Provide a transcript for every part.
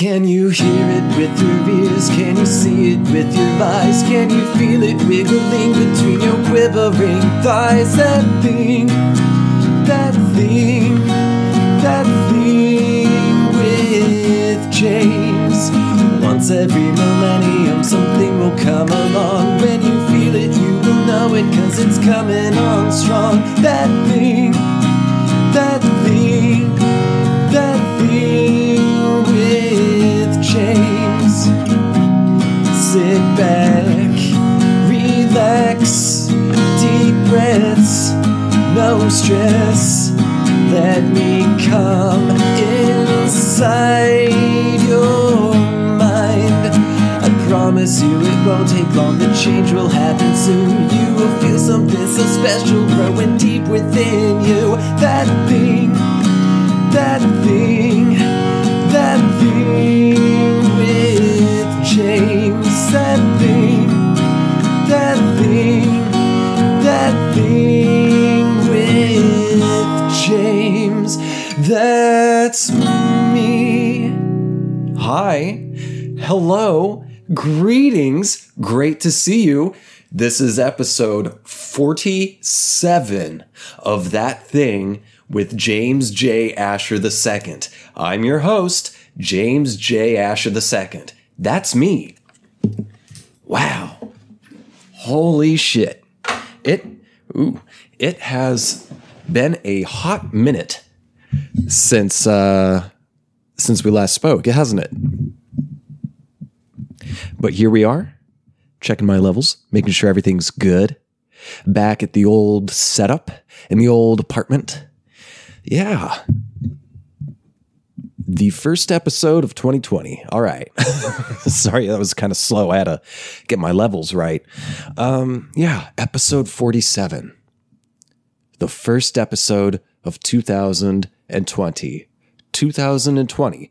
Can you hear it with your ears? Can you see it with your eyes? Can you feel it wiggling between your quivering thighs? That thing, that thing, that thing with James. Once every millennium something will come along. When you feel it you will know it, 'cause it's coming on strong. That thing, that thing, that thing with James. Sit back, relax, deep breaths, no stress. Let me come inside your mind. I promise you it won't take long, the change will happen soon. You will feel something so special growing deep within you. That thing, that thing, that thing with James. That thing, that thing, that thing with James. That's me. Hi. Hello. Greetings. Great to see you. This is episode 47 of That Thing with James J. Asher II. I'm your host, James J. Asher II. That's me. Wow. Holy shit. It has been a hot minute since we last spoke, hasn't it? But here we are, checking my levels, making sure everything's good. Back at the old setup in the old apartment. Yeah. The first episode of 2020. All right. Sorry, that was kind of slow. I had to get my levels right. Episode 47. The first episode of 2020. 2020.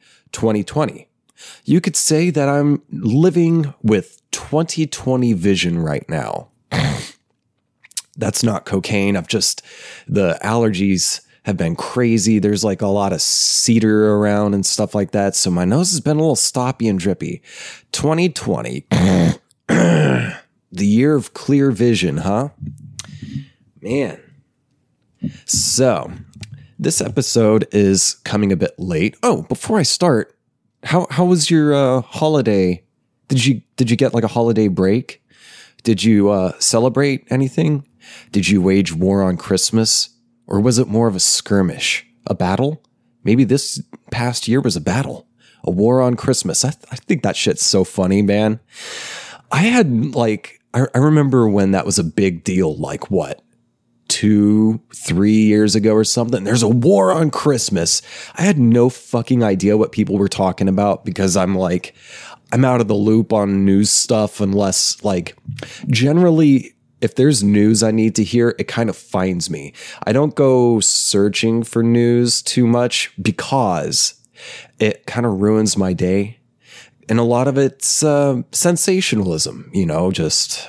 You could say that I'm living with 2020 vision right now. That's not cocaine. The allergies have been crazy. There's like a lot of cedar around and stuff like that. So my nose has been a little stoppy and drippy. 2020. The year of clear vision, huh? Man. So this episode is coming a bit late. Oh, before I start, How was your holiday? Did you get like a holiday break? Did you celebrate anything? Did you wage war on Christmas? Or was it more of a skirmish? A battle? Maybe this past year was a battle. A war on Christmas. I think that shit's so funny, man. I remember when that was a big deal, like what? 2-3 years ago or something. There's a war on Christmas. I had no fucking idea what people were talking about because I'm out of the loop on news stuff unless generally if there's news I need to hear, it kind of finds me. I don't go searching for news too much because it kind of ruins my day. And a lot of it's sensationalism, just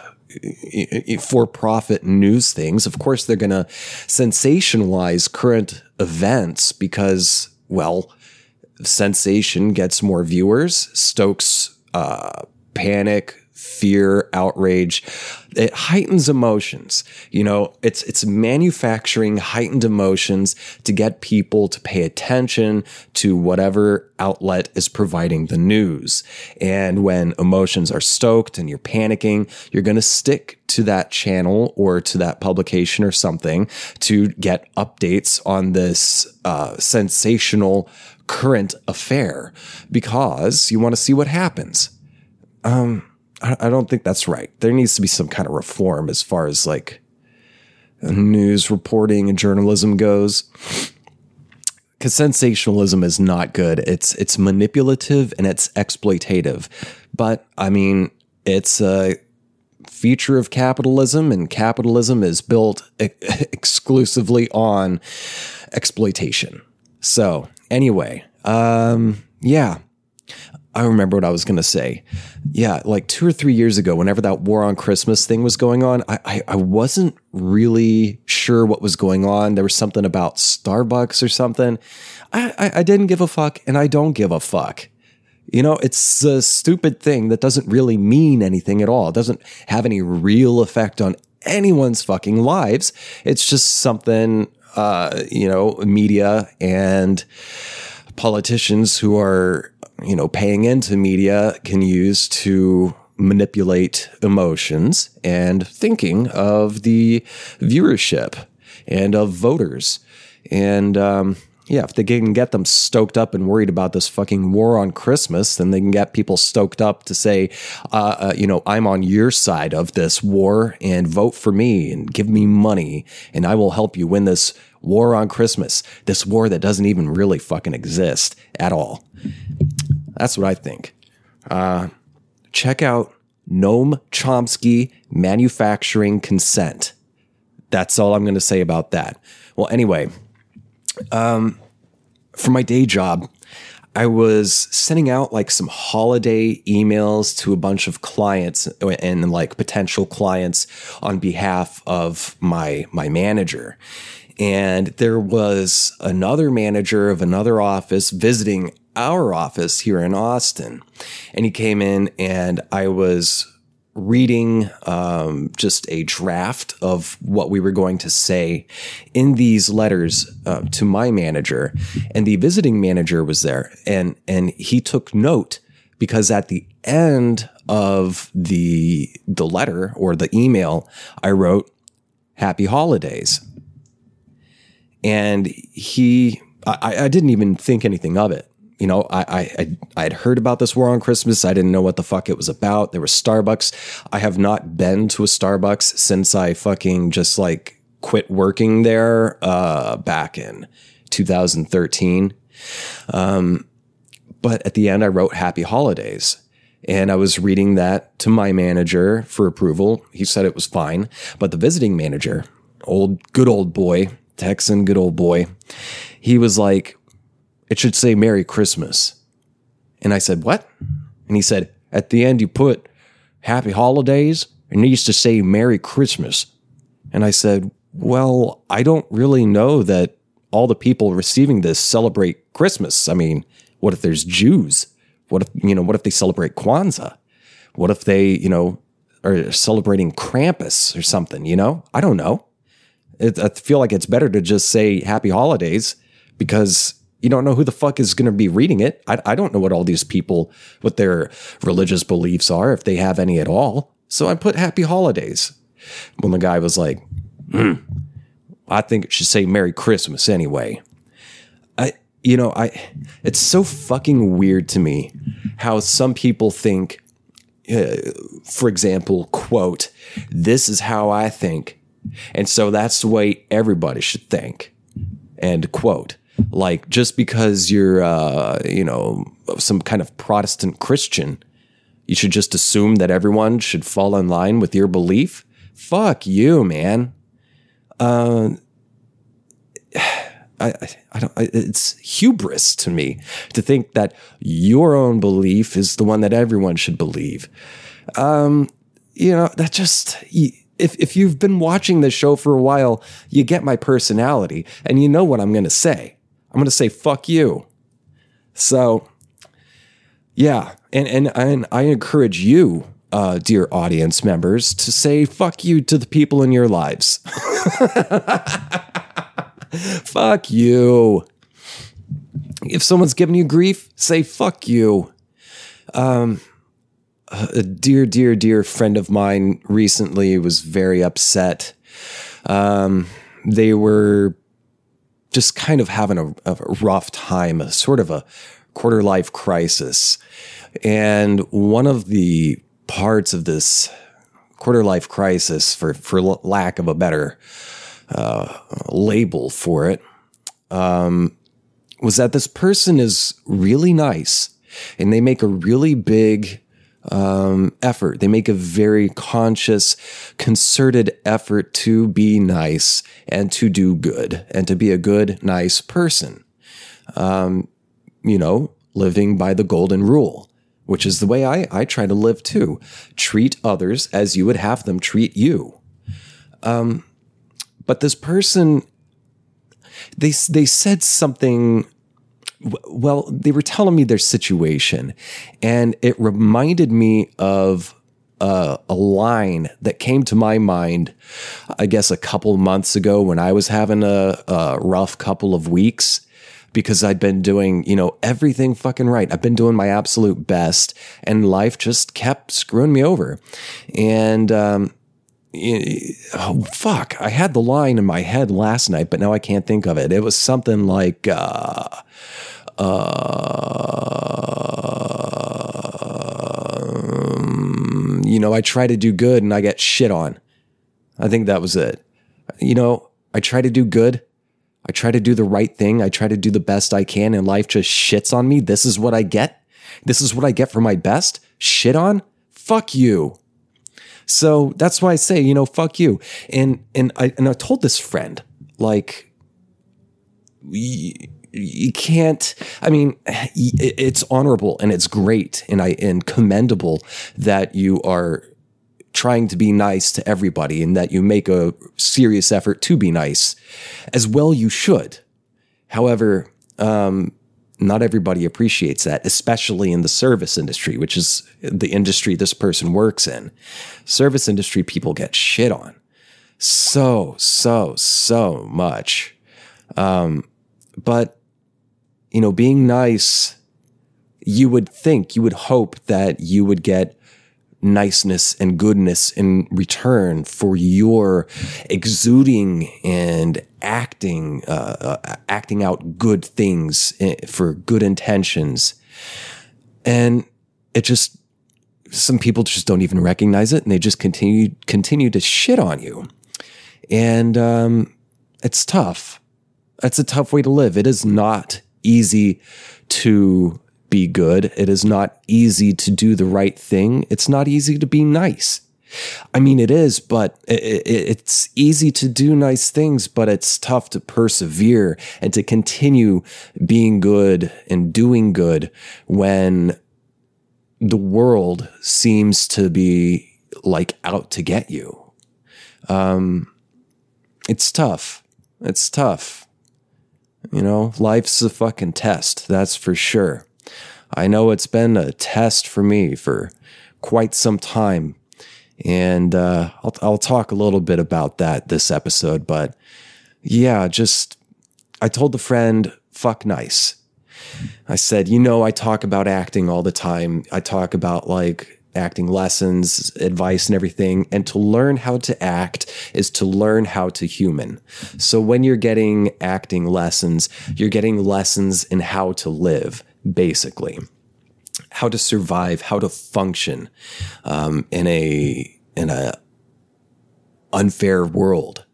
for-profit news things. Of course, they're going to sensationalize current events because, well, sensation gets more viewers, stokes panic, fear, outrage. It heightens emotions. It's manufacturing heightened emotions to get people to pay attention to whatever outlet is providing the news. And when emotions are stoked and you're panicking, you're going to stick to that channel or to that publication or something to get updates on this sensational current affair because you want to see what happens. I don't think that's right. There needs to be some kind of reform as far as news reporting and journalism goes. Because sensationalism is not good. It's manipulative and it's exploitative. But it's a feature of capitalism, and capitalism is built exclusively on exploitation. So anyway, I remember what I was going to say. Yeah, 2 or 3 years ago, whenever that war on Christmas thing was going on, I wasn't really sure what was going on. There was something about Starbucks or something. I didn't give a fuck, and I don't give a fuck. You know, it's a stupid thing that doesn't really mean anything at all. It doesn't have any real effect on anyone's fucking lives. It's just something, you know, media and politicians who are, you know, paying into media can use to manipulate emotions and thinking of the viewership and of voters. And, yeah, if they can get them stoked up and worried about this fucking war on Christmas, then they can get people stoked up to say, you know, I'm on your side of this war and vote for me and give me money and I will help you win this war on Christmas, this war that doesn't even really fucking exist at all. That's what I think. Check out Noam Chomsky, Manufacturing Consent. That's all I'm going to say about that. Well, anyway, for my day job, I was sending out like some holiday emails to a bunch of clients and like potential clients on behalf of my manager. And there was another manager of another office visiting our office here in Austin. And he came in and I was reading just a draft of what we were going to say in these letters to my manager. And the visiting manager was there, and he took note, because at the end of the letter or the email, I wrote, "Happy Holidays." And I didn't even think anything of it. You know, I had heard about this war on Christmas. I didn't know what the fuck it was about. There was Starbucks. I have not been to a Starbucks since I fucking just like quit working there back in 2013. But at the end, I wrote "Happy Holidays." And I was reading that to my manager for approval. He said it was fine. But the visiting manager, good old boy, Texan, he was like, "It should say Merry Christmas." And I said, "What?" And he said, "At the end, you put Happy Holidays. It needs to say Merry Christmas." And I said, "Well, I don't really know that all the people receiving this celebrate Christmas. I mean, what if there's Jews? What if they celebrate Kwanzaa? What if they, are celebrating Krampus or something, I don't know. I feel like it's better to just say Happy Holidays, because you don't know who the fuck is going to be reading it. I don't know what all these people, what their religious beliefs are, if they have any at all. So I put Happy Holidays." When the guy was like, "I think it should say Merry Christmas anyway." It's so fucking weird to me how some people think, for example, quote, "This is how I think, and so that's the way everybody should think," end quote. Like, just because you're, some kind of Protestant Christian, you should just assume that everyone should fall in line with your belief. Fuck you, man. It's hubris to me to think that your own belief is the one that everyone should believe. That just... If you've been watching this show for a while, you get my personality, and you know what I'm going to say. I'm going to say, fuck you. So, yeah. And I encourage you, dear audience members, to say fuck you to the people in your lives. Fuck you. If someone's giving you grief, say fuck you. A dear friend of mine recently was very upset. They were just kind of having a rough time, a sort of a quarter-life crisis. And one of the parts of this quarter-life crisis, for lack of a better label for it, was that this person is really nice, and they make a really big effort. They make a very conscious, concerted effort to be nice and to do good and to be a good, nice person. Living by the golden rule, which is the way I try to live too. Treat others as you would have them treat you. But this person, they said something well, they were telling me their situation, and it reminded me of a line that came to my mind, I guess, a couple months ago when I was having a rough couple of weeks, because I'd been doing, you know, everything fucking right. I've been doing my absolute best, and life just kept screwing me over. And, oh, fuck, I had the line in my head last night, but now I can't think of it. It was something like, you know, I try to do good and I get shit on. I think that was it. You know, I try to do good. I try to do the right thing. I try to do the best I can, and life just shits on me. This is what I get. This is what I get for my best. Shit on? Fuck you. So that's why I say, you know, fuck you. And I told this friend, like, you can't, I mean, it's honorable and it's great and commendable that you are trying to be nice to everybody and that you make a serious effort to be nice as well. You should. However, not everybody appreciates that, especially in the service industry, which is the industry this person works in. Service industry people get shit on so much. But, you know, being nice, you would think, you would hope that you would get niceness and goodness in return for your exuding and acting out good things for good intentions. And it just, some people just don't even recognize it, and they just continue to shit on you. And it's tough. That's a tough way to live. It is not easy to be good. It is not easy to do the right thing. It's not easy to be nice. I mean, it is, but it's easy to do nice things, but it's tough to persevere and to continue being good and doing good when the world seems to be like out to get you. It's tough. It's tough. You know, life's a fucking test, that's for sure. I know it's been a test for me for quite some time, and I'll talk a little bit about that this episode, but yeah, just, I told the friend, fuck nice. I said, you know, I talk about acting all the time. I talk about, like, acting lessons, advice, and everything. And to learn how to act is to learn how to human. So when you're getting acting lessons, you're getting lessons in how to live, basically, how to survive, how to function in a unfair world.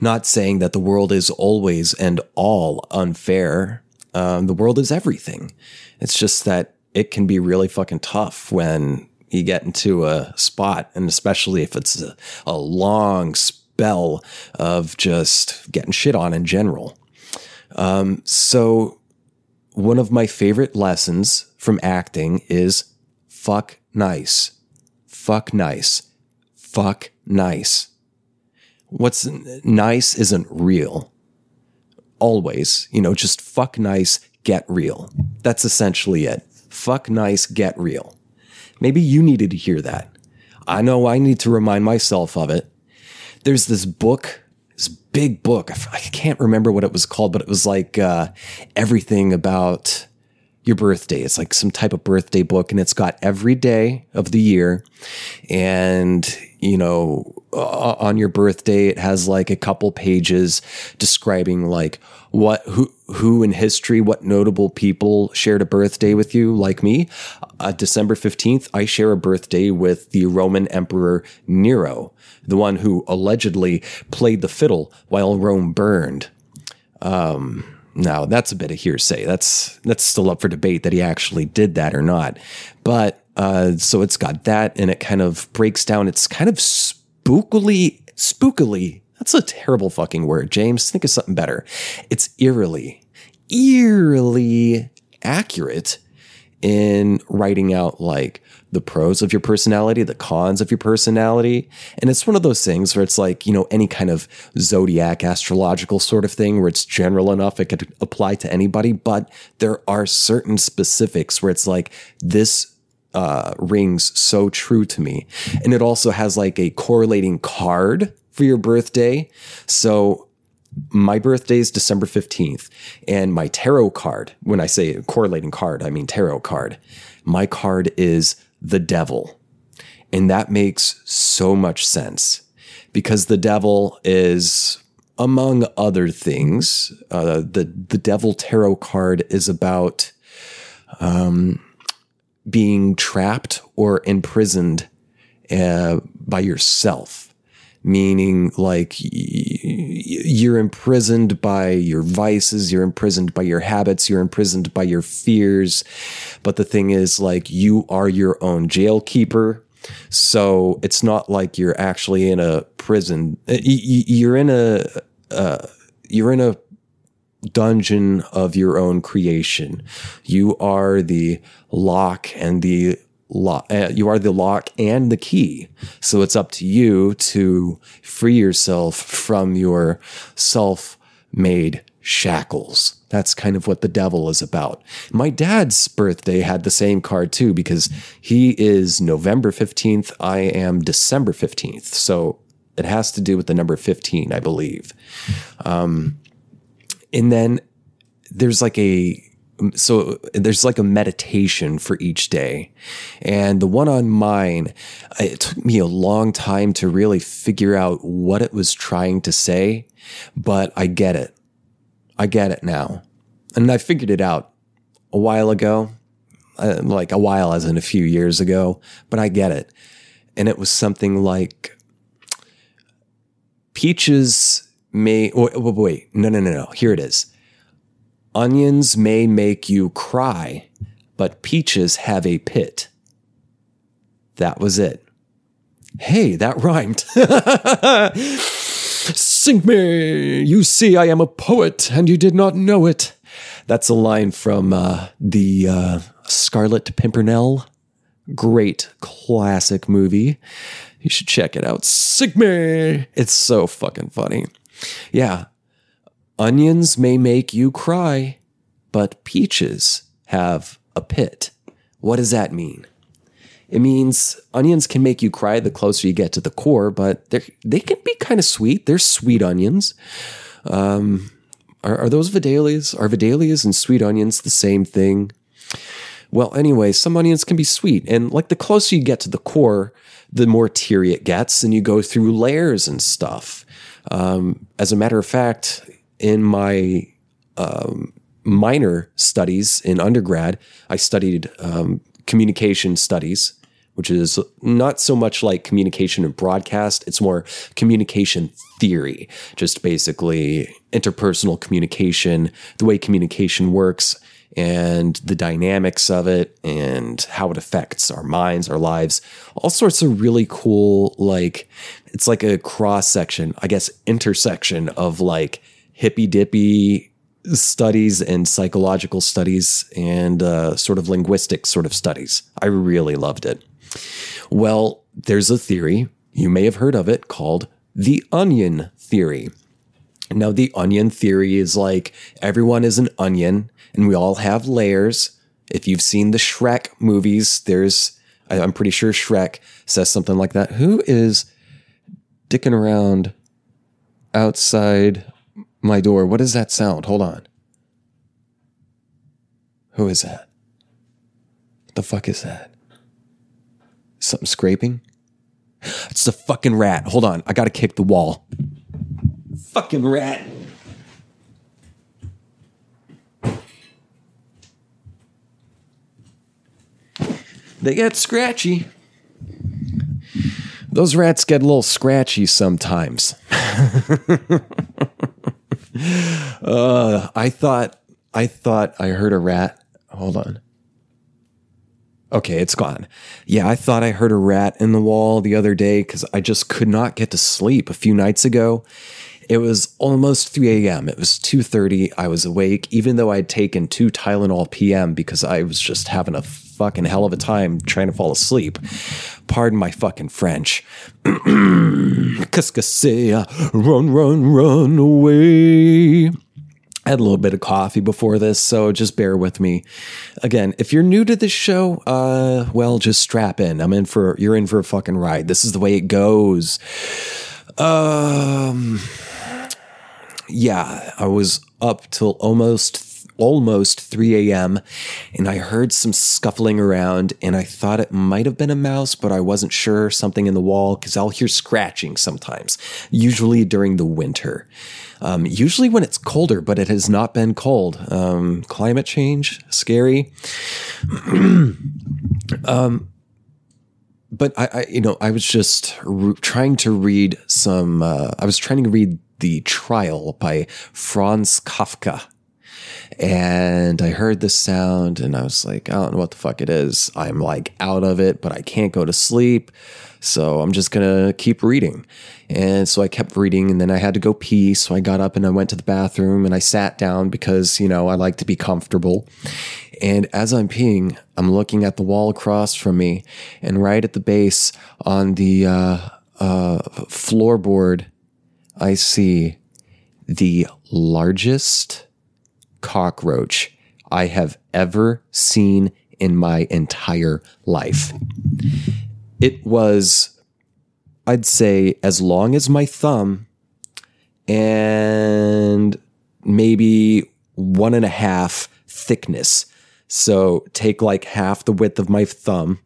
Not saying that the world is always and all unfair. The world is everything. It's just that it can be really fucking tough when you get into a spot, and especially if it's a long spell of just getting shit on in general. So one of my favorite lessons from acting is fuck nice, fuck nice, fuck nice. What's nice isn't real. Always, you know, just fuck nice, get real. That's essentially it. Fuck nice, get real. Maybe you needed to hear that. I know I need to remind myself of it. There's this book, this big book. I can't remember what it was called, but it was like everything about your birthday. It's like some type of birthday book, and it's got every day of the year. And, you know, on your birthday, it has like a couple pages describing like who in history, what notable people shared a birthday with you, like me. December 15th, I share a birthday with the Roman Emperor Nero, the one who allegedly played the fiddle while Rome burned. Now, that's a bit of hearsay. That's still up for debate that he actually did that or not. But so it's got that, and it kind of breaks down. It's kind of spookily. That's a terrible fucking word, James. Think of something better. It's eerily accurate in writing out like the pros of your personality, the cons of your personality. And it's one of those things where it's like, you know, any kind of zodiac, astrological sort of thing where it's general enough, it could apply to anybody, but there are certain specifics where it's like, this rings so true to me. And it also has like a correlating card for your birthday. So my birthday is December 15th, and my tarot card, when I say correlating card, I mean tarot card, my card is the devil. And that makes so much sense because the devil is, among other things, the devil tarot card is about being trapped or imprisoned by yourself. Meaning like you're imprisoned by your vices, you're imprisoned by your habits, you're imprisoned by your fears. But the thing is like you are your own jail keeper. So it's not like you're actually in a prison. You're in a dungeon of your own creation. You are the lock and the key. So it's up to you to free yourself from your self-made shackles. That's kind of what the devil is about. My dad's birthday had the same card too, because he is November 15th. I am December 15th. So it has to do with the number 15, I believe. And then there's like a meditation for each day. And the one on mine, it took me a long time to really figure out what it was trying to say, but I get it. I get it now. And I figured it out a while ago, like a while as in a few years ago, but I get it. And it was something like peaches may, wait, no. Here it is. Onions may make you cry, but peaches have a pit. That was it. Hey, that rhymed. Sink me. You see, I am a poet, and you did not know it. That's a line from the Scarlet Pimpernel. Great classic movie. You should check it out. Sink me. It's so fucking funny. Yeah. Onions may make you cry, but peaches have a pit. What does that mean? It means onions can make you cry the closer you get to the core, but they can be kind of sweet. They're sweet onions. Are those Vidalias? Are Vidalias and sweet onions the same thing? Well, anyway, some onions can be sweet. And like the closer you get to the core, the more teary it gets, and you go through layers and stuff. As a matter of fact, in my minor studies in undergrad, I studied communication studies, which is not so much like communication and broadcast. It's more communication theory, just basically interpersonal communication, the way communication works and the dynamics of it and how it affects our minds, our lives, all sorts of really cool, like, it's like a cross section, I guess, intersection of like hippy dippy studies and psychological studies and sort of linguistic sort of studies. I really loved it. Well, there's a theory, you may have heard of it, called the onion theory. Now, the onion theory is like everyone is an onion and we all have layers. If you've seen the Shrek movies, I'm pretty sure Shrek says something like that. Who is dicking around outside my door? What is that sound? Hold on. Who is that? What the fuck is that? Something scraping? It's a fucking rat. Hold on. I gotta kick the wall. Fucking rat. They get scratchy. Those rats get a little scratchy sometimes. I thought I heard a rat. Hold on. Okay, it's gone. Yeah, I thought I heard a rat in the wall the other day because I just could not get to sleep a few nights ago. It was almost 3 a.m. It was 2:30. I was awake, even though I'd taken 2 Tylenol PM because I was just having a fucking hell of a time trying to fall asleep. Pardon my fucking French. Run, run, run away. I had a little bit of coffee before this, so just bear with me. Again, if you're new to this show, well, just strap in. You're in for a fucking ride. This is the way it goes. Yeah, I was up till almost 3 a.m. and I heard some scuffling around and I thought it might have been a mouse, but I wasn't sure. Something in the wall, because I'll hear scratching sometimes, usually during the winter, usually when it's colder, but it has not been cold. Climate change, scary. But I was just trying to read some, I was trying to read The Trial by Franz Kafka. And I heard this sound and I was like, I don't know what the fuck it is. I'm like out of it, but I can't go to sleep. So I'm just going to keep reading. And so I kept reading, and then I had to go pee. So I got up and I went to the bathroom and I sat down because, I like to be comfortable. And as I'm peeing, I'm looking at the wall across from me, and right at the base on the floorboard, I see the largest cockroach I have ever seen in my entire life. It was, I'd say, as long as my thumb and maybe 1.5 thickness. So take like half the width of my thumb.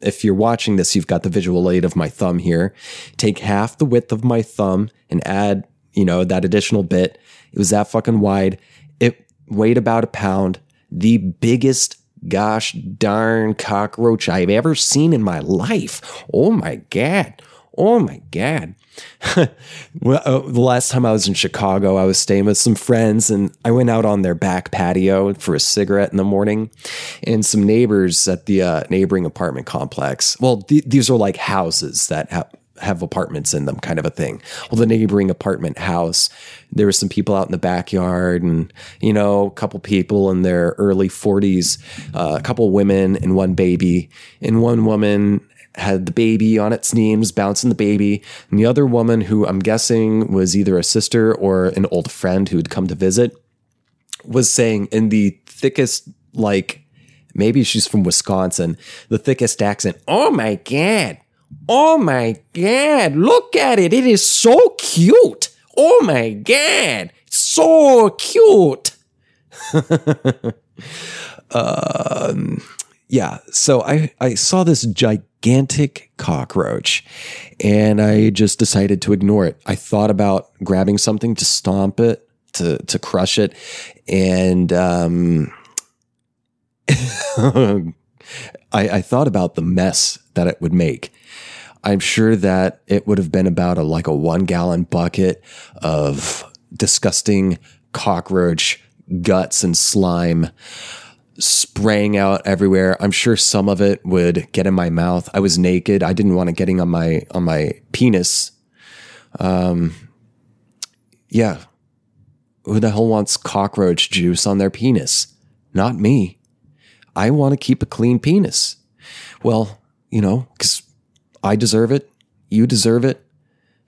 If you're watching this, you've got the visual aid of my thumb here. Take half the width of my thumb and add, that additional bit. It was that fucking wide. It weighed about a pound. The biggest gosh darn cockroach I've ever seen in my life. Oh my God. Oh my God. Well, the last time I was in Chicago, I was staying with some friends, and I went out on their back patio for a cigarette in the morning, and some neighbors at the neighboring apartment complex. Well, these are like houses that have apartments in them, kind of a thing. Well, the neighboring apartment house, there were some people out in the backyard, and a couple people in their early 40s, a couple women and one baby. And one woman had the baby on its knees, bouncing the baby, and the other woman, who I'm guessing was either a sister or an old friend who had come to visit, was saying in the thickest, like, maybe she's from Wisconsin, the thickest accent, "Oh my God. Oh my God, look at it. It is so cute. Oh my God, so cute." Yeah, so I saw this gigantic cockroach and I just decided to ignore it. I thought about grabbing something to stomp it, to crush it. And I thought about the mess that it would make. I'm sure that it would have been about a 1-gallon bucket of disgusting cockroach guts and slime spraying out everywhere. I'm sure some of it would get in my mouth. I was naked. I didn't want it getting on my penis. Yeah. Who the hell wants cockroach juice on their penis? Not me. I want to keep a clean penis. Well, because I deserve it. You deserve it.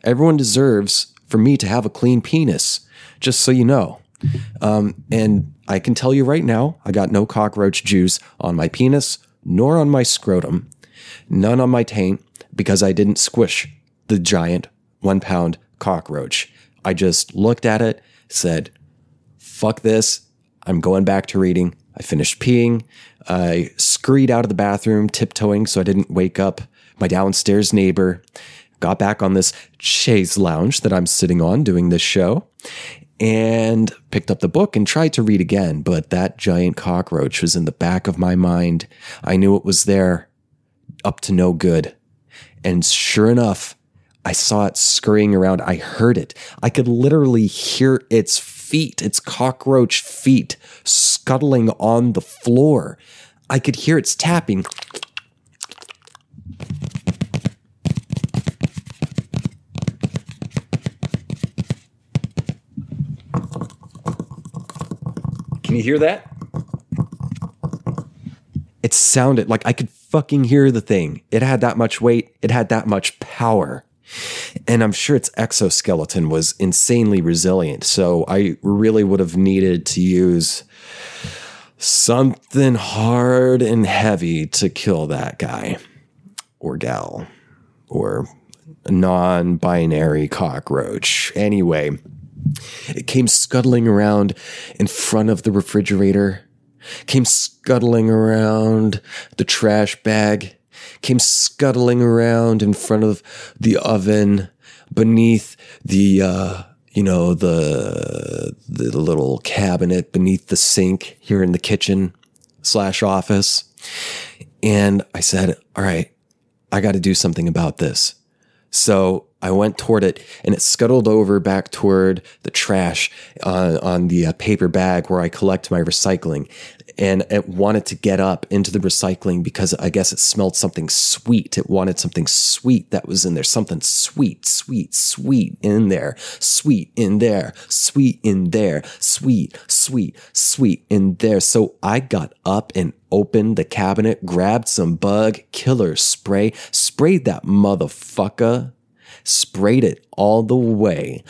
Everyone deserves for me to have a clean penis, just so you know. And I can tell you right now, I got no cockroach juice on my penis, nor on my scrotum, none on my taint, because I didn't squish the giant 1-pound cockroach. I just looked at it, said, fuck this. I'm going back to reading. I finished peeing. I scurried out of the bathroom, tiptoeing so I didn't wake up my downstairs neighbor. Got back on this chaise lounge that I'm sitting on doing this show, and picked up the book and tried to read again, but that giant cockroach was in the back of my mind. I knew it was there, up to no good. And sure enough, I saw it scurrying around. I heard it. I could literally hear its feet, its cockroach feet, scuttling on the floor. I could hear its tapping. Can you hear that? It sounded like I could fucking hear the thing. It had that much weight. It had that much power. And I'm sure its exoskeleton was insanely resilient. So I really would have needed to use something hard and heavy to kill that guy or gal or a non-binary cockroach. Anyway, it came scuttling around in front of the refrigerator, came scuttling around the trash bag, came scuttling around in front of the oven, beneath the, the little cabinet beneath the sink here in the kitchen/office. And I said, all right, I got to do something about this. So I went toward it, and it scuttled over back toward the trash on the paper bag where I collect my recycling. And it wanted to get up into the recycling because I guess it smelled something sweet. It wanted something sweet that was in there. Something sweet, sweet, sweet in there. Sweet in there. Sweet in there. Sweet, sweet, sweet in there. So I got up and opened the cabinet, grabbed some bug killer spray, sprayed that motherfucker, sprayed it all the way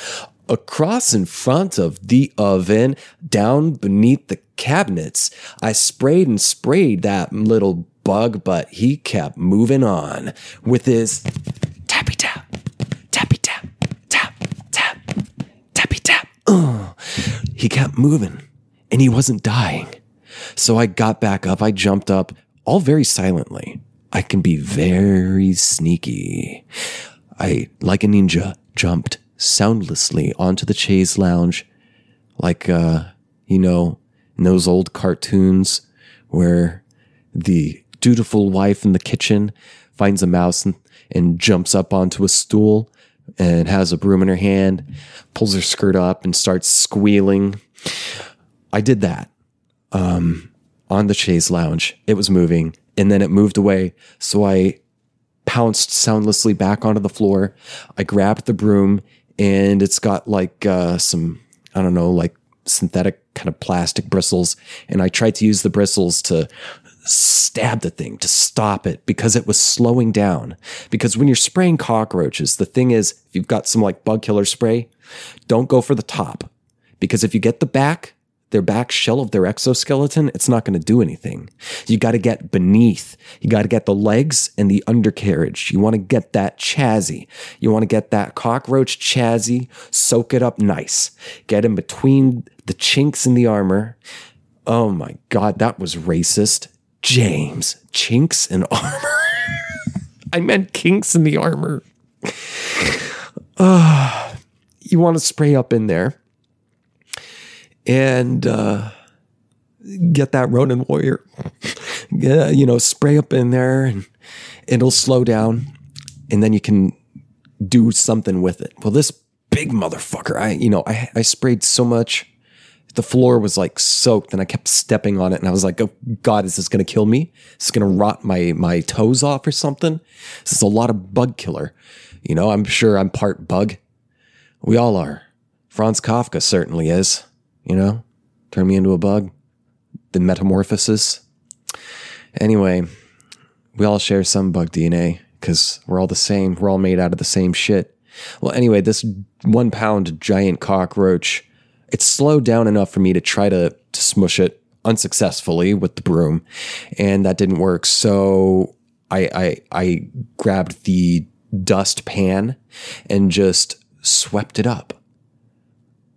across in front of the oven, down beneath the cabinets. I sprayed and sprayed that little bug, but he kept moving on with his tappy tap, tappy tap, tap, tap, tappy tap. He kept moving and he wasn't dying. So I got back up. I jumped up, all very silently. I can be very sneaky. I, like a ninja, jumped soundlessly onto the chaise lounge, like, in those old cartoons where the dutiful wife in the kitchen finds a mouse and jumps up onto a stool and has a broom in her hand, pulls her skirt up and starts squealing. I did that on the chaise lounge. It was moving, and then it moved away, so I pounced soundlessly back onto the floor. I grabbed the broom, and it's got like some, I don't know, like synthetic kind of plastic bristles. And I tried to use the bristles to stab the thing, to stop it, because it was slowing down. Because when you're spraying cockroaches, the thing is, if you've got some like bug killer spray, don't go for the top. Because if you get the back, their back shell of their exoskeleton, it's not going to do anything. You got to get beneath. You got to get the legs and the undercarriage. You want to get that chassis. You want to get that cockroach chassis, soak it up nice. Get in between the chinks in the armor. Oh my God, that was racist. James, chinks in armor. I meant kinks in the armor. You want to spray up in there and get that rodent warrior, spray up in there, and it'll slow down, and then you can do something with it. Well, this big motherfucker, I sprayed so much, the floor was like soaked, and I kept stepping on it, and I was like, oh God, is this going to kill me? Is this going to rot my toes off or something? This is a lot of bug killer. I'm sure I'm part bug. We all are. Franz Kafka certainly is. Turn me into a bug, the metamorphosis. Anyway, we all share some bug DNA because we're all the same. We're all made out of the same shit. Well, anyway, this 1-pound giant cockroach, it slowed down enough for me to try to smush it unsuccessfully with the broom, and that didn't work. So I grabbed the dust pan and just swept it up.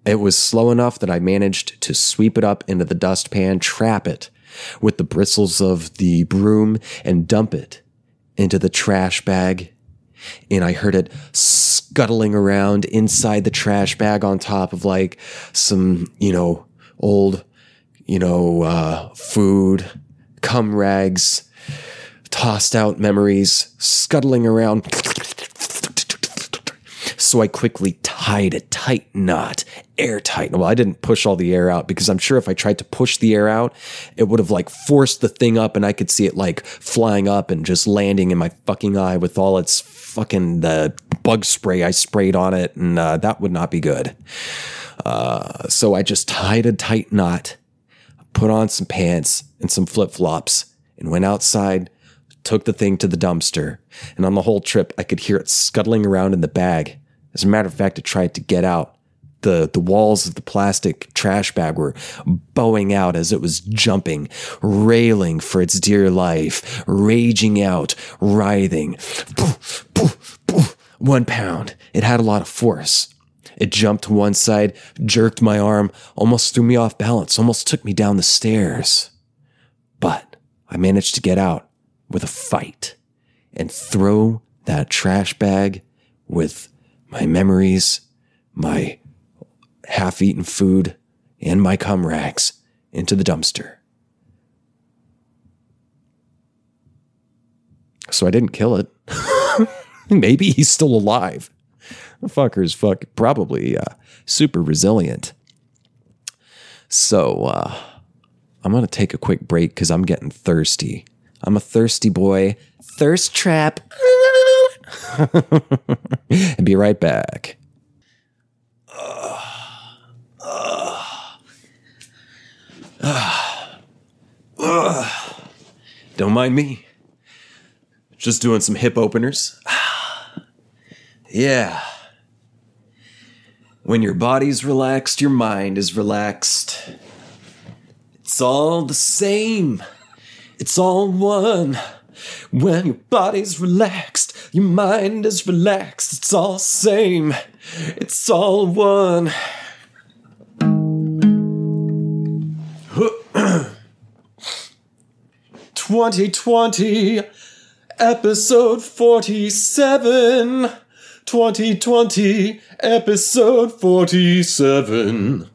It was slow enough that I managed to sweep it up into the dustpan, trap it with the bristles of the broom, and dump it into the trash bag. And I heard it scuttling around inside the trash bag on top of like some, old, food, cum rags, tossed out memories, scuttling around. So I quickly tied a tight knot, airtight. Well, I didn't push all the air out because I'm sure if I tried to push the air out, it would have like forced the thing up, and I could see it like flying up and just landing in my fucking eye with all its fucking bug spray I sprayed on it. And that would not be good. So I just tied a tight knot. put on some pants and some flip-flops, and went outside, took the thing to the dumpster, and on the whole trip, I could hear it scuttling around in the bag. As a matter of fact, it tried to get out. The walls of the plastic trash bag were bowing out as it was jumping, railing for its dear life, raging out, writhing. 1 pound. It had a lot of force. It jumped to one side, jerked my arm, almost threw me off balance, almost took me down the stairs. But I managed to get out with a fight and throw that trash bag with my memories, my half-eaten food, and my cum rags into the dumpster. So I didn't kill it. Maybe he's still alive. The fucker's probably super resilient. So I'm going to take a quick break because I'm getting thirsty. I'm a thirsty boy. Thirst trap. And be right back. Don't mind me. Just doing some hip openers. Yeah. When your body's relaxed, your mind is relaxed. It's all the same. It's all one. When your body's relaxed, your mind is relaxed. It's all the same. It's all one. Huh. 2020, episode 47. 2020, episode 47.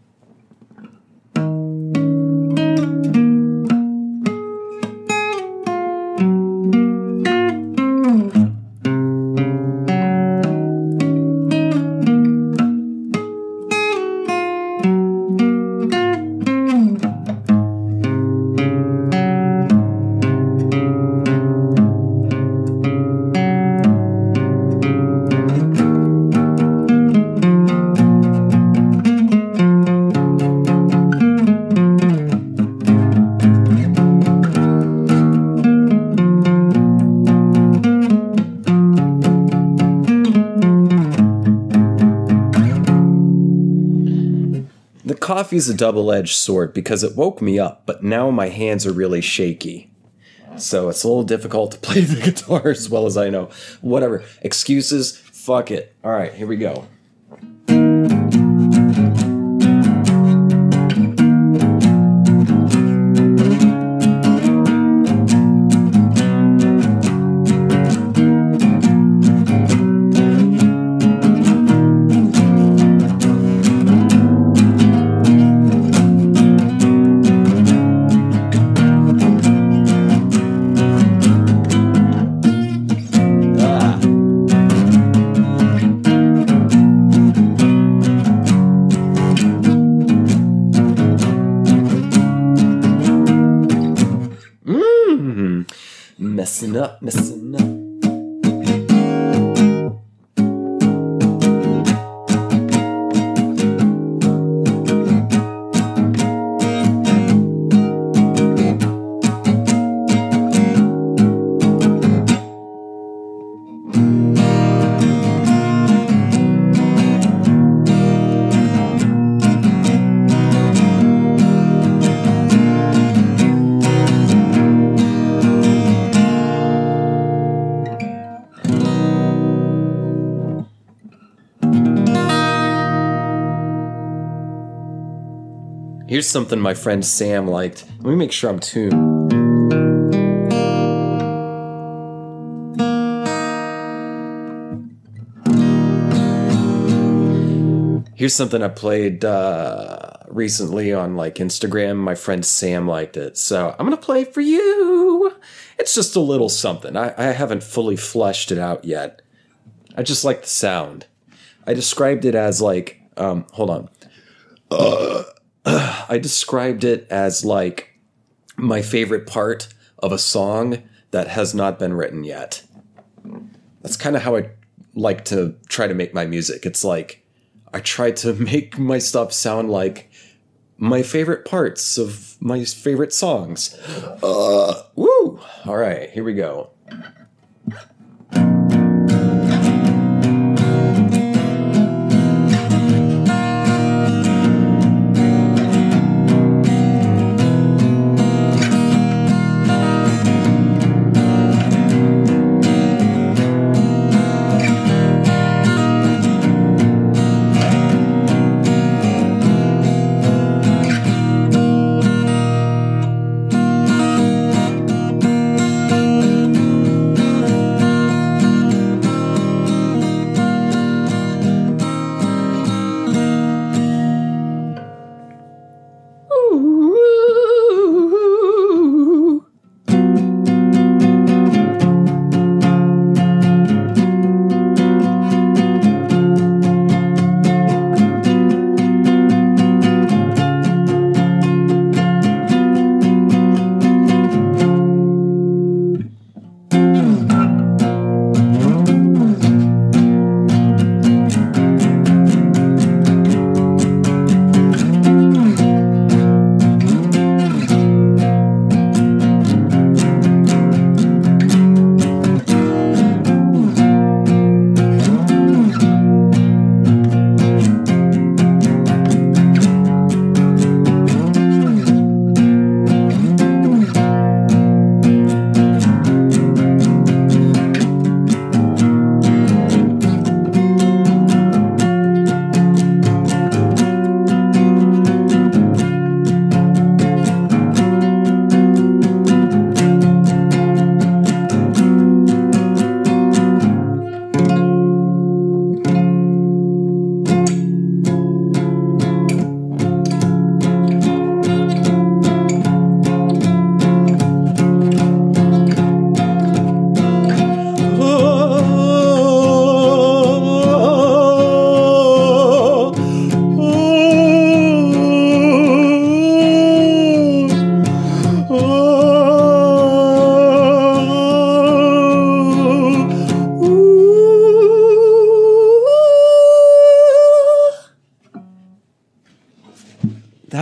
Coffee's a double-edged sword because it woke me up, but now my hands are really shaky. So it's a little difficult to play the guitar as well as I know. Whatever. Excuses, fuck it. All right, here we go. Messing up. Here's something my friend Sam liked. Let me make sure I'm tuned. Here's something I played recently on like Instagram. My friend Sam liked it. So I'm going to play it for you. It's just a little something. I haven't fully fleshed it out yet. I just like the sound. I described it as like, hold on. I described it as like my favorite part of a song that has not been written yet. That's kind of how I like to try to make my music. It's like I try to make my stuff sound like my favorite parts of my favorite songs. Woo! All right, here we go.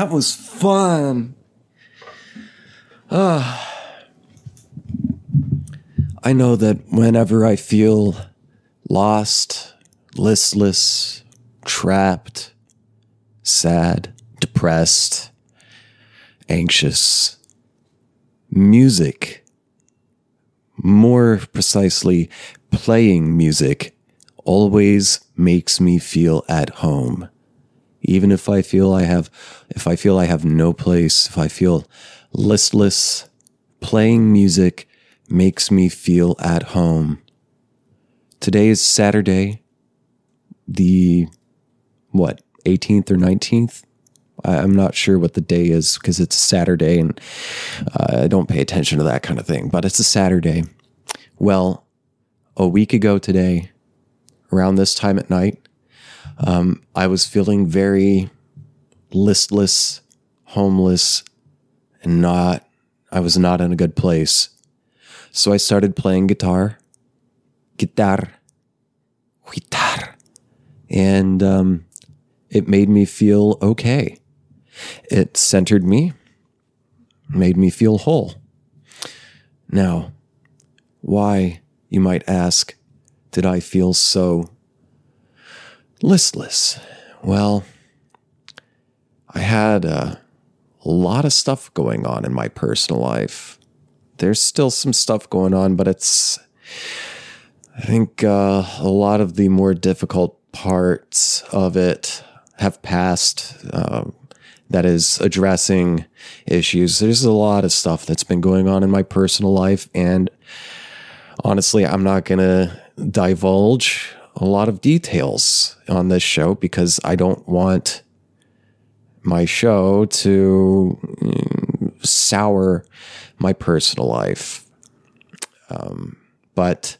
Was fun. I know that whenever I feel lost, listless, trapped, sad, depressed, anxious, music, more precisely playing music, always makes me feel at home. Even if I feel I have no place, if I feel listless, playing music makes me feel at home. Today is Saturday, the 18th or 19th? I'm not sure what the day is because it's Saturday and I don't pay attention to that kind of thing, but it's a Saturday. Well, a week ago today, around this time at night, I was feeling very listless, homeless, and I was not in a good place. So I started playing guitar, and it made me feel okay. It centered me, made me feel whole. Now, why, you might ask, did I feel so listless? Well, I had a lot of stuff going on in my personal life. There's still some stuff going on, but I think a lot of the more difficult parts of it have passed. That is addressing issues. There's a lot of stuff that's been going on in my personal life, and honestly, I'm not going to divulge a lot of details on this show because I don't want my show to sour my personal life. But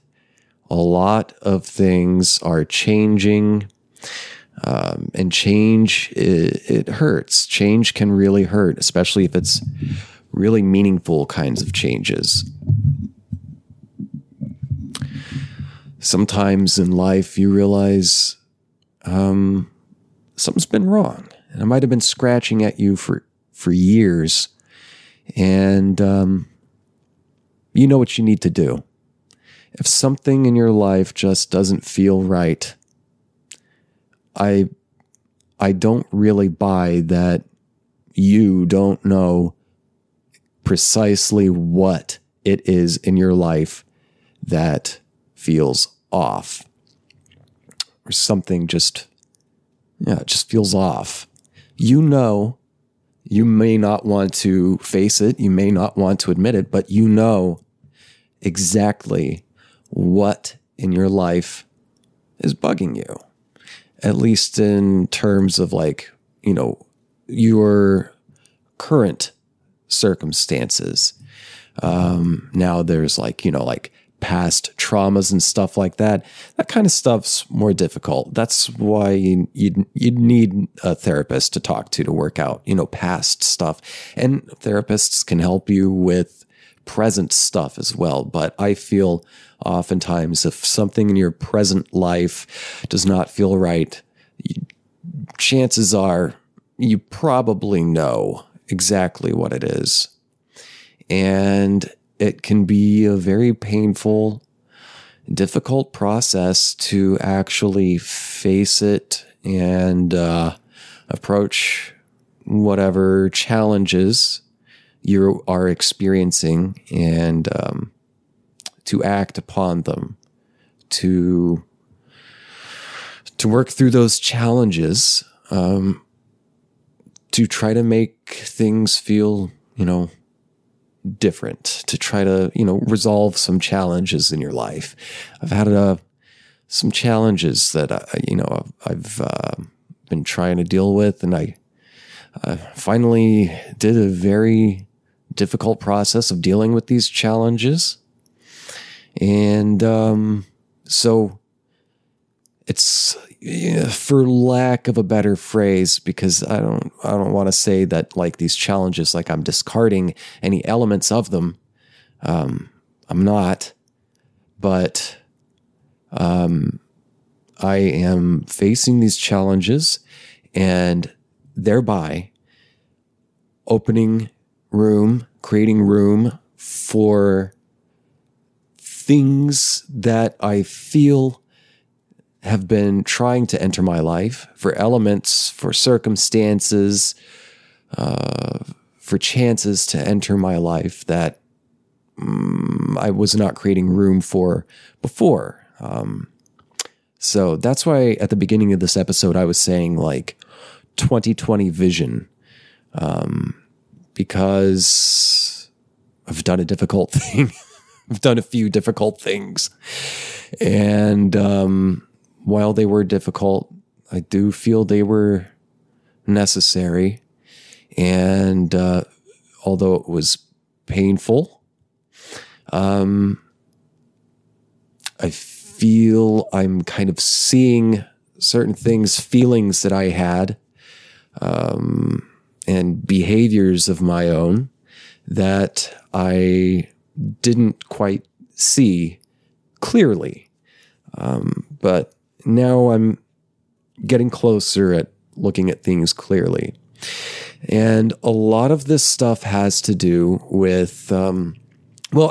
a lot of things are changing, and change, it hurts. Change can really hurt, especially if it's really meaningful kinds of changes. Sometimes in life you realize something's been wrong. And I might have been scratching at you for years. And you know what you need to do. If something in your life just doesn't feel right, I don't really buy that you don't know precisely what it is in your life that feels off. Or something just feels off. You know, you may not want to face it, you may not want to admit it, but you know exactly what in your life is bugging you. At least in terms of your current circumstances. Now there's past traumas and stuff like that. That kind of stuff's more difficult. That's why you'd need a therapist to talk to work out, past stuff. And therapists can help you with present stuff as well. But I feel oftentimes if something in your present life does not feel right, chances are you probably know exactly what it is. And it can be a very painful, difficult process to actually face it and approach whatever challenges you are experiencing and to act upon them, to work through those challenges, to try to make things feel, different, to try to, resolve some challenges in your life. I've had some challenges that, I've been trying to deal with, and I finally did a very difficult process of dealing with these challenges. And so it's, for lack of a better phrase, because I don't want to say that these challenges, I'm discarding any elements of them. I'm not, but I am facing these challenges and thereby creating room for things that I feel have been trying to enter my life, for elements, for circumstances, for chances to enter my life that I was not creating room for before. So that's why at the beginning of this episode, I was saying 2020 vision, because I've done a difficult thing. I've done a few difficult things. And, while they were difficult, I do feel they were necessary. And although it was painful, I feel I'm kind of seeing certain things, feelings that I had, and behaviors of my own that I didn't quite see clearly. But now I'm getting closer at looking at things clearly. And a lot of this stuff has to do with, I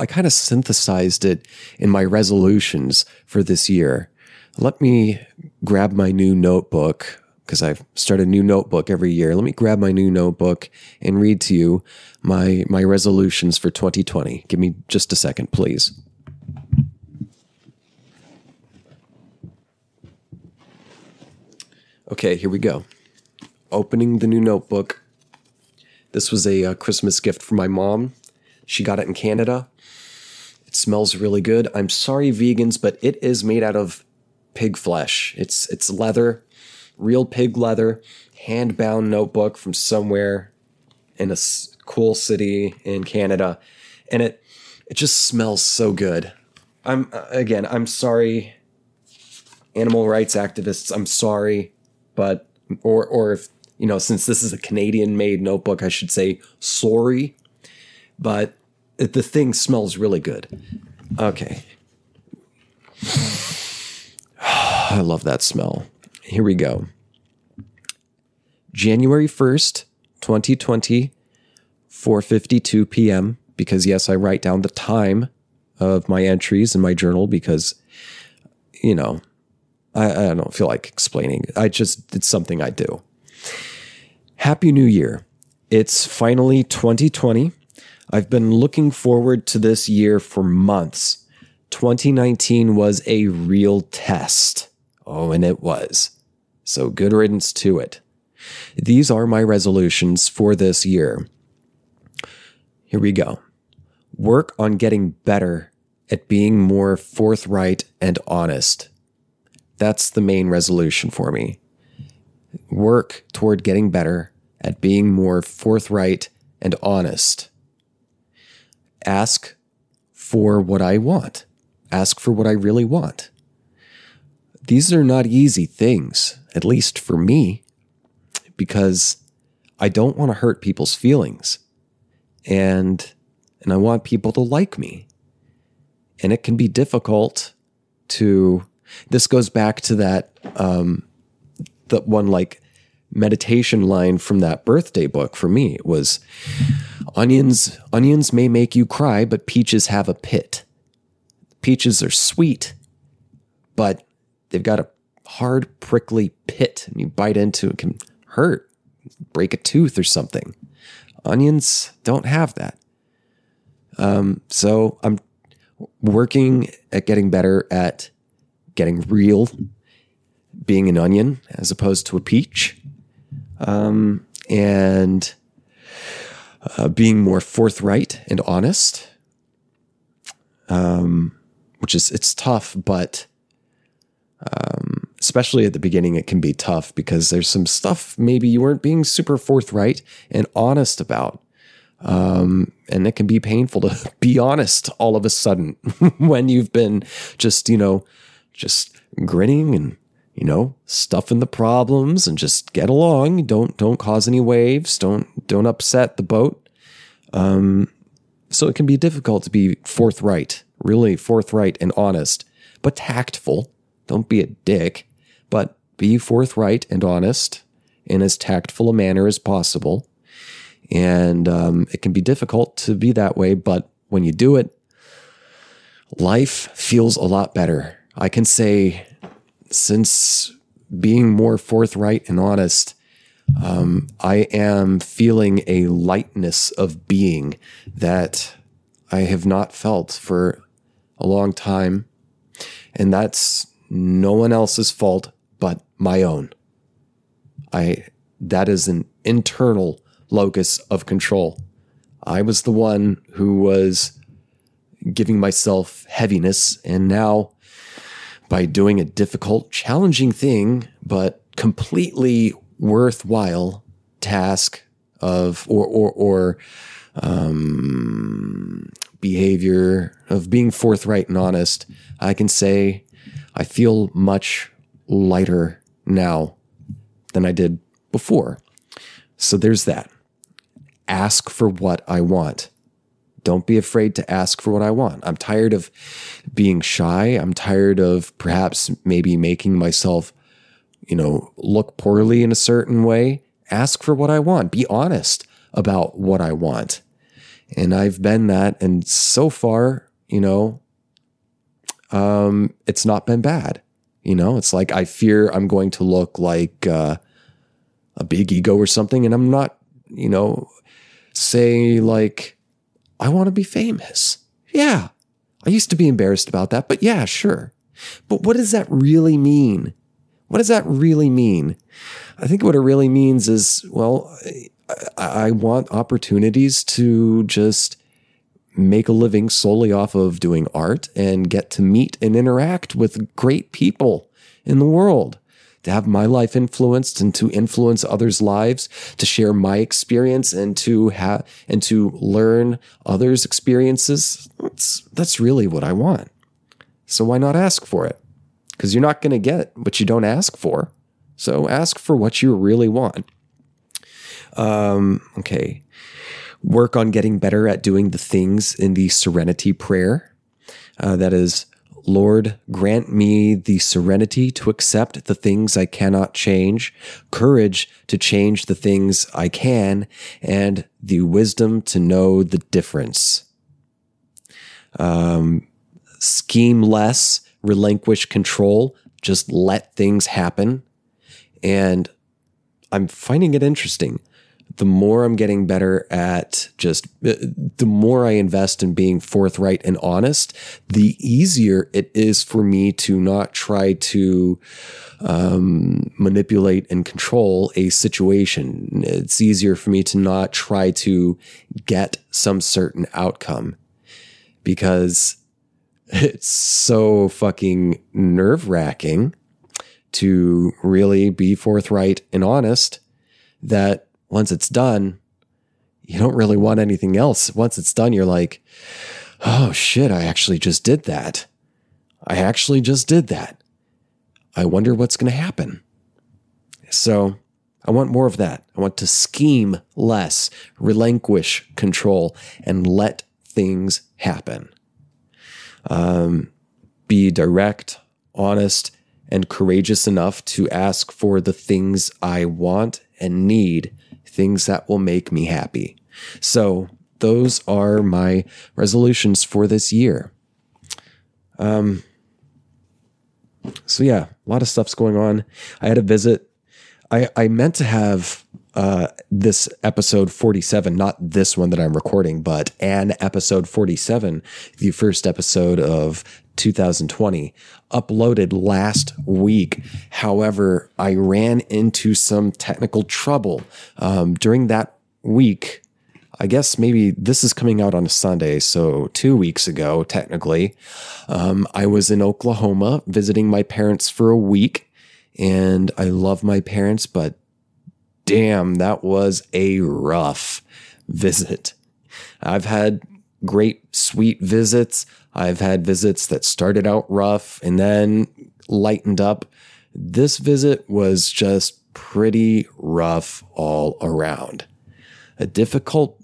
kind of synthesized it in my resolutions for this year. Let me grab my new notebook, because I start a new notebook every year. Let me grab my new notebook and read to you my resolutions for 2020. Give me just a second, please. Okay, here we go. Opening the new notebook. This was a Christmas gift from my mom. She got it in Canada. It smells really good. I'm sorry, vegans, but it is made out of pig flesh. It's leather, real pig leather, hand-bound notebook from somewhere in a cool city in Canada. And it just smells so good. I'm sorry, animal rights activists. I'm sorry. But, or if, since this is a Canadian made notebook, I should say sorry, but the thing smells really good. Okay. I love that smell. Here we go. January 1st, 2020, 4:52 p.m., because yes, I write down the time of my entries in my journal because, you know, I don't feel like explaining. It's something I do. Happy New Year. It's finally 2020. I've been looking forward to this year for months. 2019 was a real test. Oh, and it was. So good riddance to it. These are my resolutions for this year. Here we go. Work on getting better at being more forthright and honest. That's the main resolution for me. Work toward getting better at being more forthright and honest. Ask for what I want. Ask for what I really want. These are not easy things, at least for me, because I don't want to hurt people's feelings. And I want people to like me. And it can be difficult to... This goes back to that that one like meditation line from that birthday book for me. It was, onions may make you cry, but peaches have a pit. Peaches are sweet, but they've got a hard, prickly pit, and you bite into it, it can hurt, break a tooth or something. Onions don't have that. So I'm working at getting better at getting real, being an onion as opposed to a peach, and being more forthright and honest, which is tough, but especially at the beginning, it can be tough because there's some stuff maybe you weren't being super forthright and honest about. And it can be painful to be honest all of a sudden when you've been just grinning and, stuffing the problems and just get along. Don't cause any waves. Don't upset the boat. So it can be difficult to be really forthright and honest, but tactful. Don't be a dick, but be forthright and honest in as tactful a manner as possible. And, it can be difficult to be that way, but when you do it, life feels a lot better. I can say, since being more forthright and honest, I am feeling a lightness of being that I have not felt for a long time. And that's no one else's fault but my own. That is an internal locus of control. I was the one who was giving myself heaviness, and now by doing a difficult, challenging thing, but completely worthwhile task of or behavior of being forthright and honest, I can say I feel much lighter now than I did before. So there's that. Ask for what I want. Don't be afraid to ask for what I want. I'm tired of being shy. I'm tired of perhaps maybe making myself, look poorly in a certain way. Ask for what I want. Be honest about what I want. And I've been that. And so far, it's not been bad. It's like I fear I'm going to look like a big ego or something. And I'm not, say like, I want to be famous. Yeah. I used to be embarrassed about that, but yeah, sure. But what does that really mean? I think what it really means is, well, I want opportunities to just make a living solely off of doing art and get to meet and interact with great people in the world, to have my life influenced and to influence others' lives, to share my experience and to learn others' experiences. That's really what I want. So why not ask for it? Because you're not going to get what you don't ask for. So ask for what you really want. Okay. Work on getting better at doing the things in the serenity prayer. That is Lord, grant me the serenity to accept the things I cannot change, courage to change the things I can, and the wisdom to know the difference. Scheme less, relinquish control, just let things happen. And I'm finding it interesting. The more I'm getting better at just, the more I invest in being forthright and honest, the easier it is for me to not try to manipulate and control a situation. It's easier for me to not try to get some certain outcome, because it's so fucking nerve-wracking to really be forthright and honest that once it's done, you don't really want anything else. Once it's done, you're like, oh shit, I actually just did that. I wonder what's going to happen. So I want more of that. I want to scheme less, relinquish control, and let things happen. Be direct, honest, and courageous enough to ask for the things I want and need, things that will make me happy. So those are my resolutions for this year. So yeah, a lot of stuff's going on. I had a visit. I meant to have this episode 47, not this one that I'm recording, but an episode 47, the first episode of 2020, uploaded last week. However, I ran into some technical trouble during that week. I guess maybe this is coming out on a Sunday, so 2 weeks ago, technically. I was in Oklahoma visiting my parents for a week, and I love my parents, but damn, that was a rough visit. I've had great, sweet visits. I've had visits that started out rough and then lightened up. This visit was just pretty rough all around. A difficult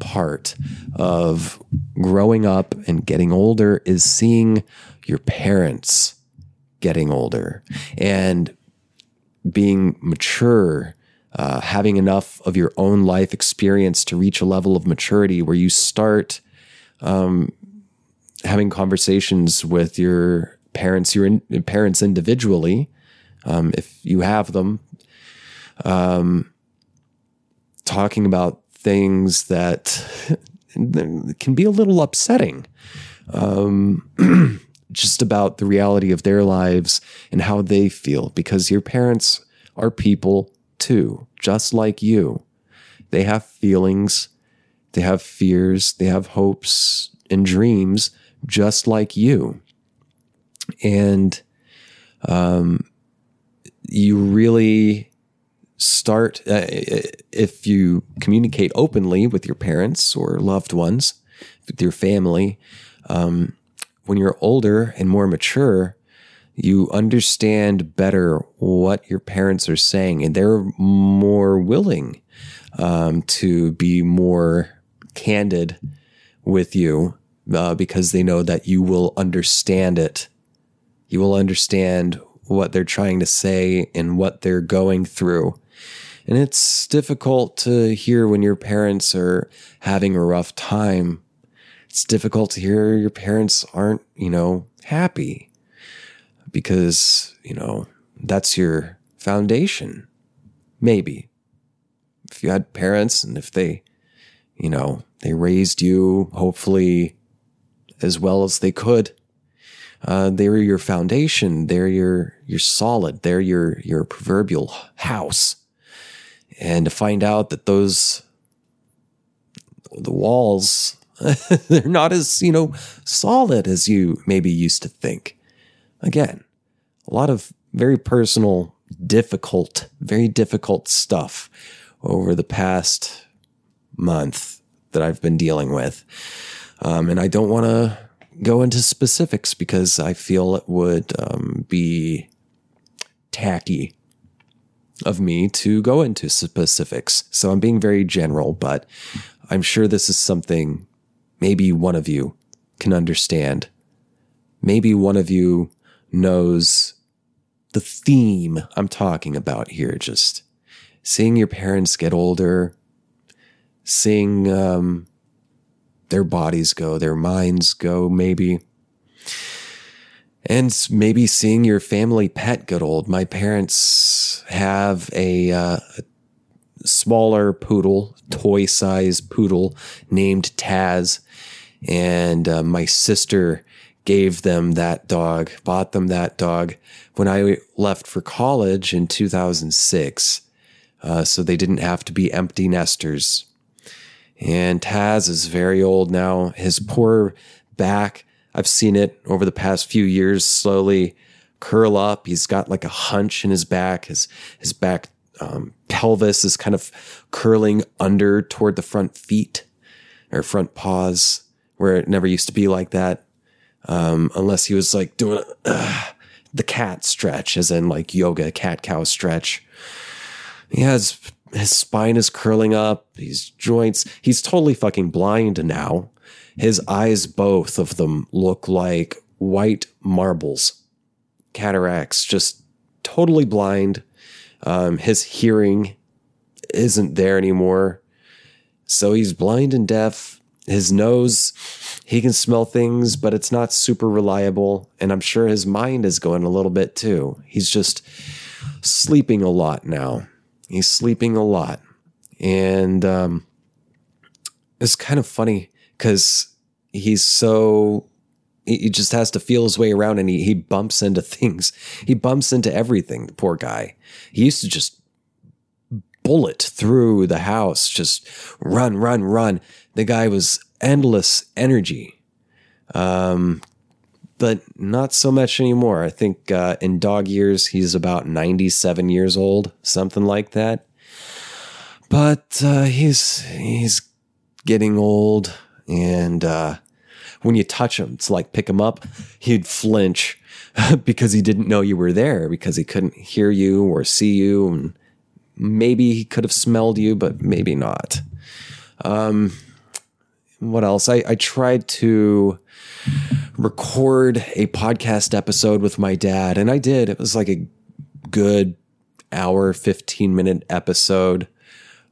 part of growing up and getting older is seeing your parents getting older and being mature, having enough of your own life experience to reach a level of maturity where you start having conversations with your parents individually, if you have them, talking about things that can be a little upsetting, just about the reality of their lives and how they feel, because your parents are people too, just like you. They have feelings, they have fears, they have hopes and dreams, just like you. And you really start, if you communicate openly with your parents or loved ones, with your family, when you're older and more mature, you understand better what your parents are saying, and they're more willing to be more candid with you because they know that you will understand it. You will understand what they're trying to say and what they're going through. And it's difficult to hear when your parents are having a rough time. It's difficult to hear your parents aren't, happy, because, that's your foundation. Maybe if you had parents and if they, they raised you hopefully as well as they could, they're your foundation. They're your solid, they're your proverbial house. And to find out that the walls, they're not as, solid as you maybe used to think. Again, a lot of very personal, very difficult stuff over the past month that I've been dealing with. And I don't want to go into specifics because I feel it would be tacky of me to go into specifics. So I'm being very general, but I'm sure this is something maybe one of you can understand Maybe one of you knows the theme I'm talking about here. Just seeing your parents get older, seeing their bodies go, their minds go, maybe. And maybe seeing your family pet get old. My parents have a smaller poodle, toy-sized poodle named Taz. And my sister gave them that dog, bought them that dog when I left for college in 2006. So they didn't have to be empty nesters. And Taz is very old now. His poor back, I've seen it over the past few years slowly curl up. He's got like a hunch in his back. His back pelvis is kind of curling under toward the front feet or front paws, where it never used to be like that. Unless he was like doing the cat stretch, as in like yoga, cat-cow stretch. He has, his spine is curling up, his joints. He's totally fucking blind now. His eyes, both of them, look like white marbles. Cataracts, just totally blind. His hearing isn't there anymore. So he's blind and deaf. His nose, he can smell things, but it's not super reliable. And I'm sure his mind is going a little bit too. He's just sleeping a lot now. He's sleeping a lot. And it's kind of funny because he just has to feel his way around, and he bumps into things. He bumps into everything, the poor guy. He used to just bullet through the house, just run, run, run. The guy was endless energy, but not so much anymore. I think in dog years, he's about 97 years old, something like that. But he's getting old, and when you touch him, it's like pick him up, he'd flinch because he didn't know you were there, because he couldn't hear you or see you, and maybe he could have smelled you, but maybe not. What else? I tried to record a podcast episode with my dad, and I did. It was like a good hour, 15-minute episode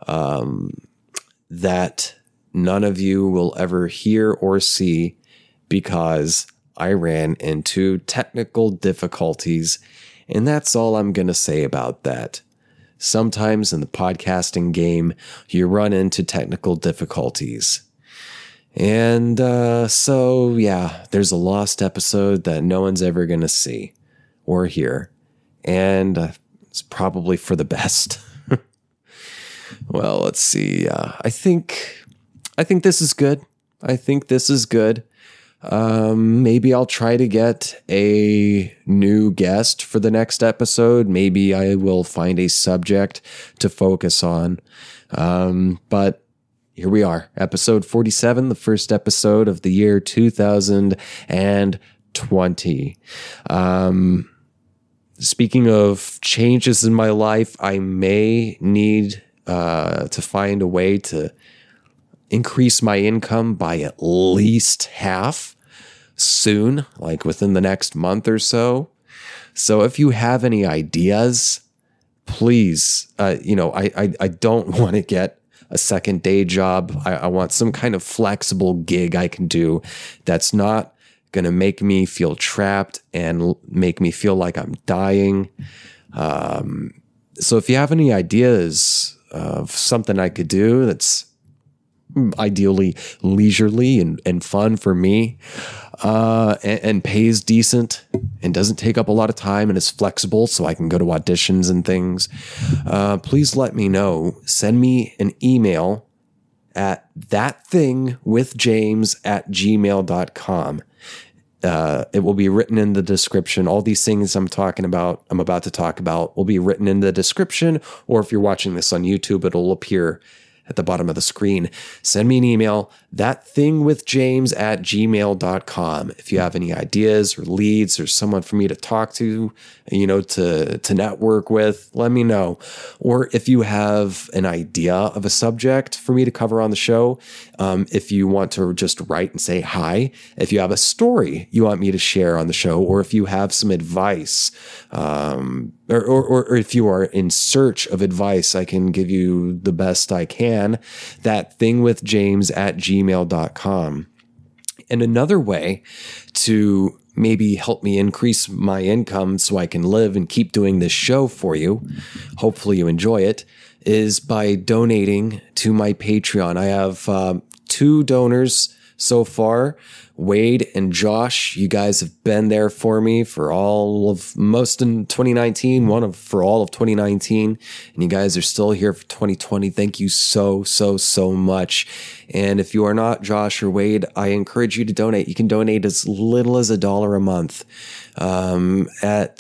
that none of you will ever hear or see because I ran into technical difficulties, and that's all I'm going to say about that. Sometimes in the podcasting game, you run into technical difficulties. And so, yeah, there's a lost episode that no one's ever going to see or hear. And it's probably for the best. Well, let's see. I think this is good. Maybe I'll try to get a new guest for the next episode. Maybe I will find a subject to focus on. But here we are, episode 47, the first episode of the year 2020. Speaking of changes in my life, I may need to find a way to increase my income by at least half soon, like within the next month or so. So if you have any ideas, please, I don't want to get a second day job. I want some kind of flexible gig I can do that's not going to make me feel trapped and make me feel like I'm dying. So if you have any ideas of something I could do that's ideally leisurely and fun for me, and pays decent and doesn't take up a lot of time and is flexible so I can go to auditions and things, please let me know. Send me an email at thatthingwithjames@gmail.com. It will be written in the description. All these things I'm about to talk about will be written in the description, or if you're watching this on YouTube, it'll appear at the bottom of the screen. Send me an email, thatthingwithjames@gmail.com. If you have any ideas or leads or someone for me to talk to, to network with, let me know. Or if you have an idea of a subject for me to cover on the show, if you want to just write and say hi, if you have a story you want me to share on the show, or if you have some advice, or if you are in search of advice, I can give you the best I can. thatthingwithjames@gmail.com. And another way to maybe help me increase my income so I can live and keep doing this show for you, hopefully you enjoy it, is by donating to my Patreon. I have two donors so far, Wade and Josh. You guys have been there for me for all of most in 2019, for all of 2019, and you guys are still here for 2020. Thank you so much. And if you are not Josh or Wade, I encourage you to donate. You can donate as little as $1 a month at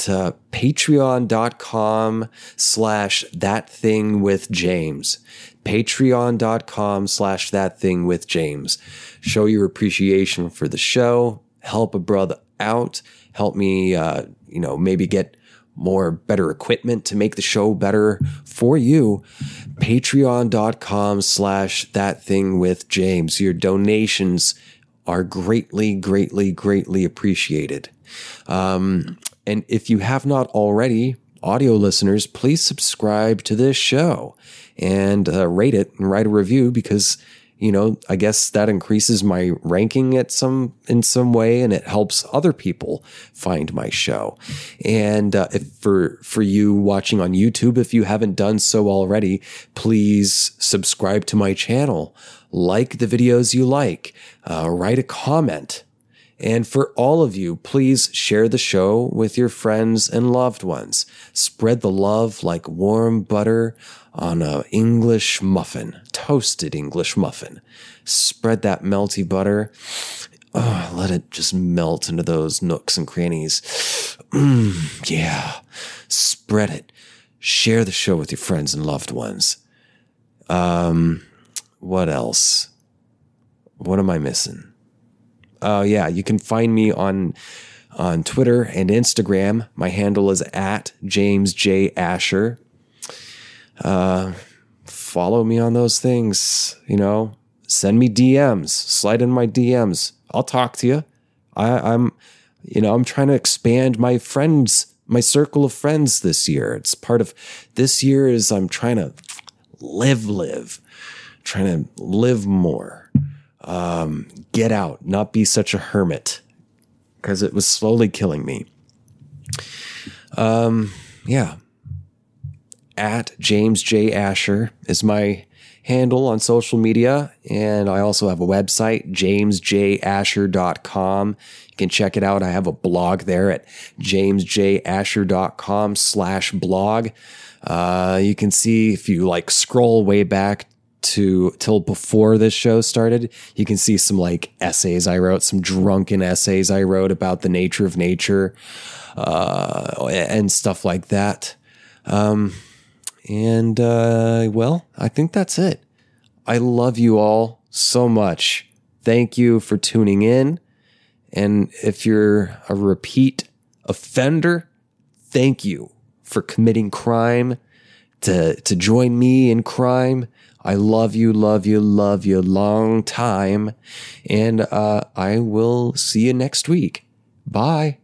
patreon.com/thatthingwithjames. patreon.com/thatthingwithjames. Show your appreciation for the show, help a brother out, help me, maybe get better equipment to make the show better for you. patreon.com/thatthingwithjames. Your donations are greatly appreciated. And if you have not already, audio listeners, please subscribe to this show and rate it and write a review, because I guess that increases my ranking in some way, and it helps other people find my show. And if for you watching on YouTube, if you haven't done so already, please subscribe to my channel, like the videos you like, write a comment. And for all of you, please share the show with your friends and loved ones. Spread the love like warm butter on an English muffin, toasted English muffin. Spread that melty butter. Oh, let it just melt into those nooks and crannies. Yeah. Spread it. Share the show with your friends and loved ones. What else? What am I missing? Oh, yeah, you can find me on Twitter and Instagram. My handle is at James J. Asher. Follow me on those things, Send me DMs. Slide in my DMs. I'll talk to you. I'm trying to expand my friends, my circle of friends this year. It's part of this year is I'm trying to live more. Get out, not be such a hermit, because it was slowly killing me. Yeah. At James J. Asher is my handle on social media. And I also have a website, jamesjasher.com. You can check it out. I have a blog there at jamesjasher.com/blog. You can see, if you scroll way back till before this show started, you can see some essays I wrote, some drunken essays I wrote about the nature of nature, and stuff like that. I think that's it. I love you all so much. Thank you for tuning in. And if you're a repeat offender, thank you for committing crime to join me in crime. I love you long time. And I will see you next week. Bye.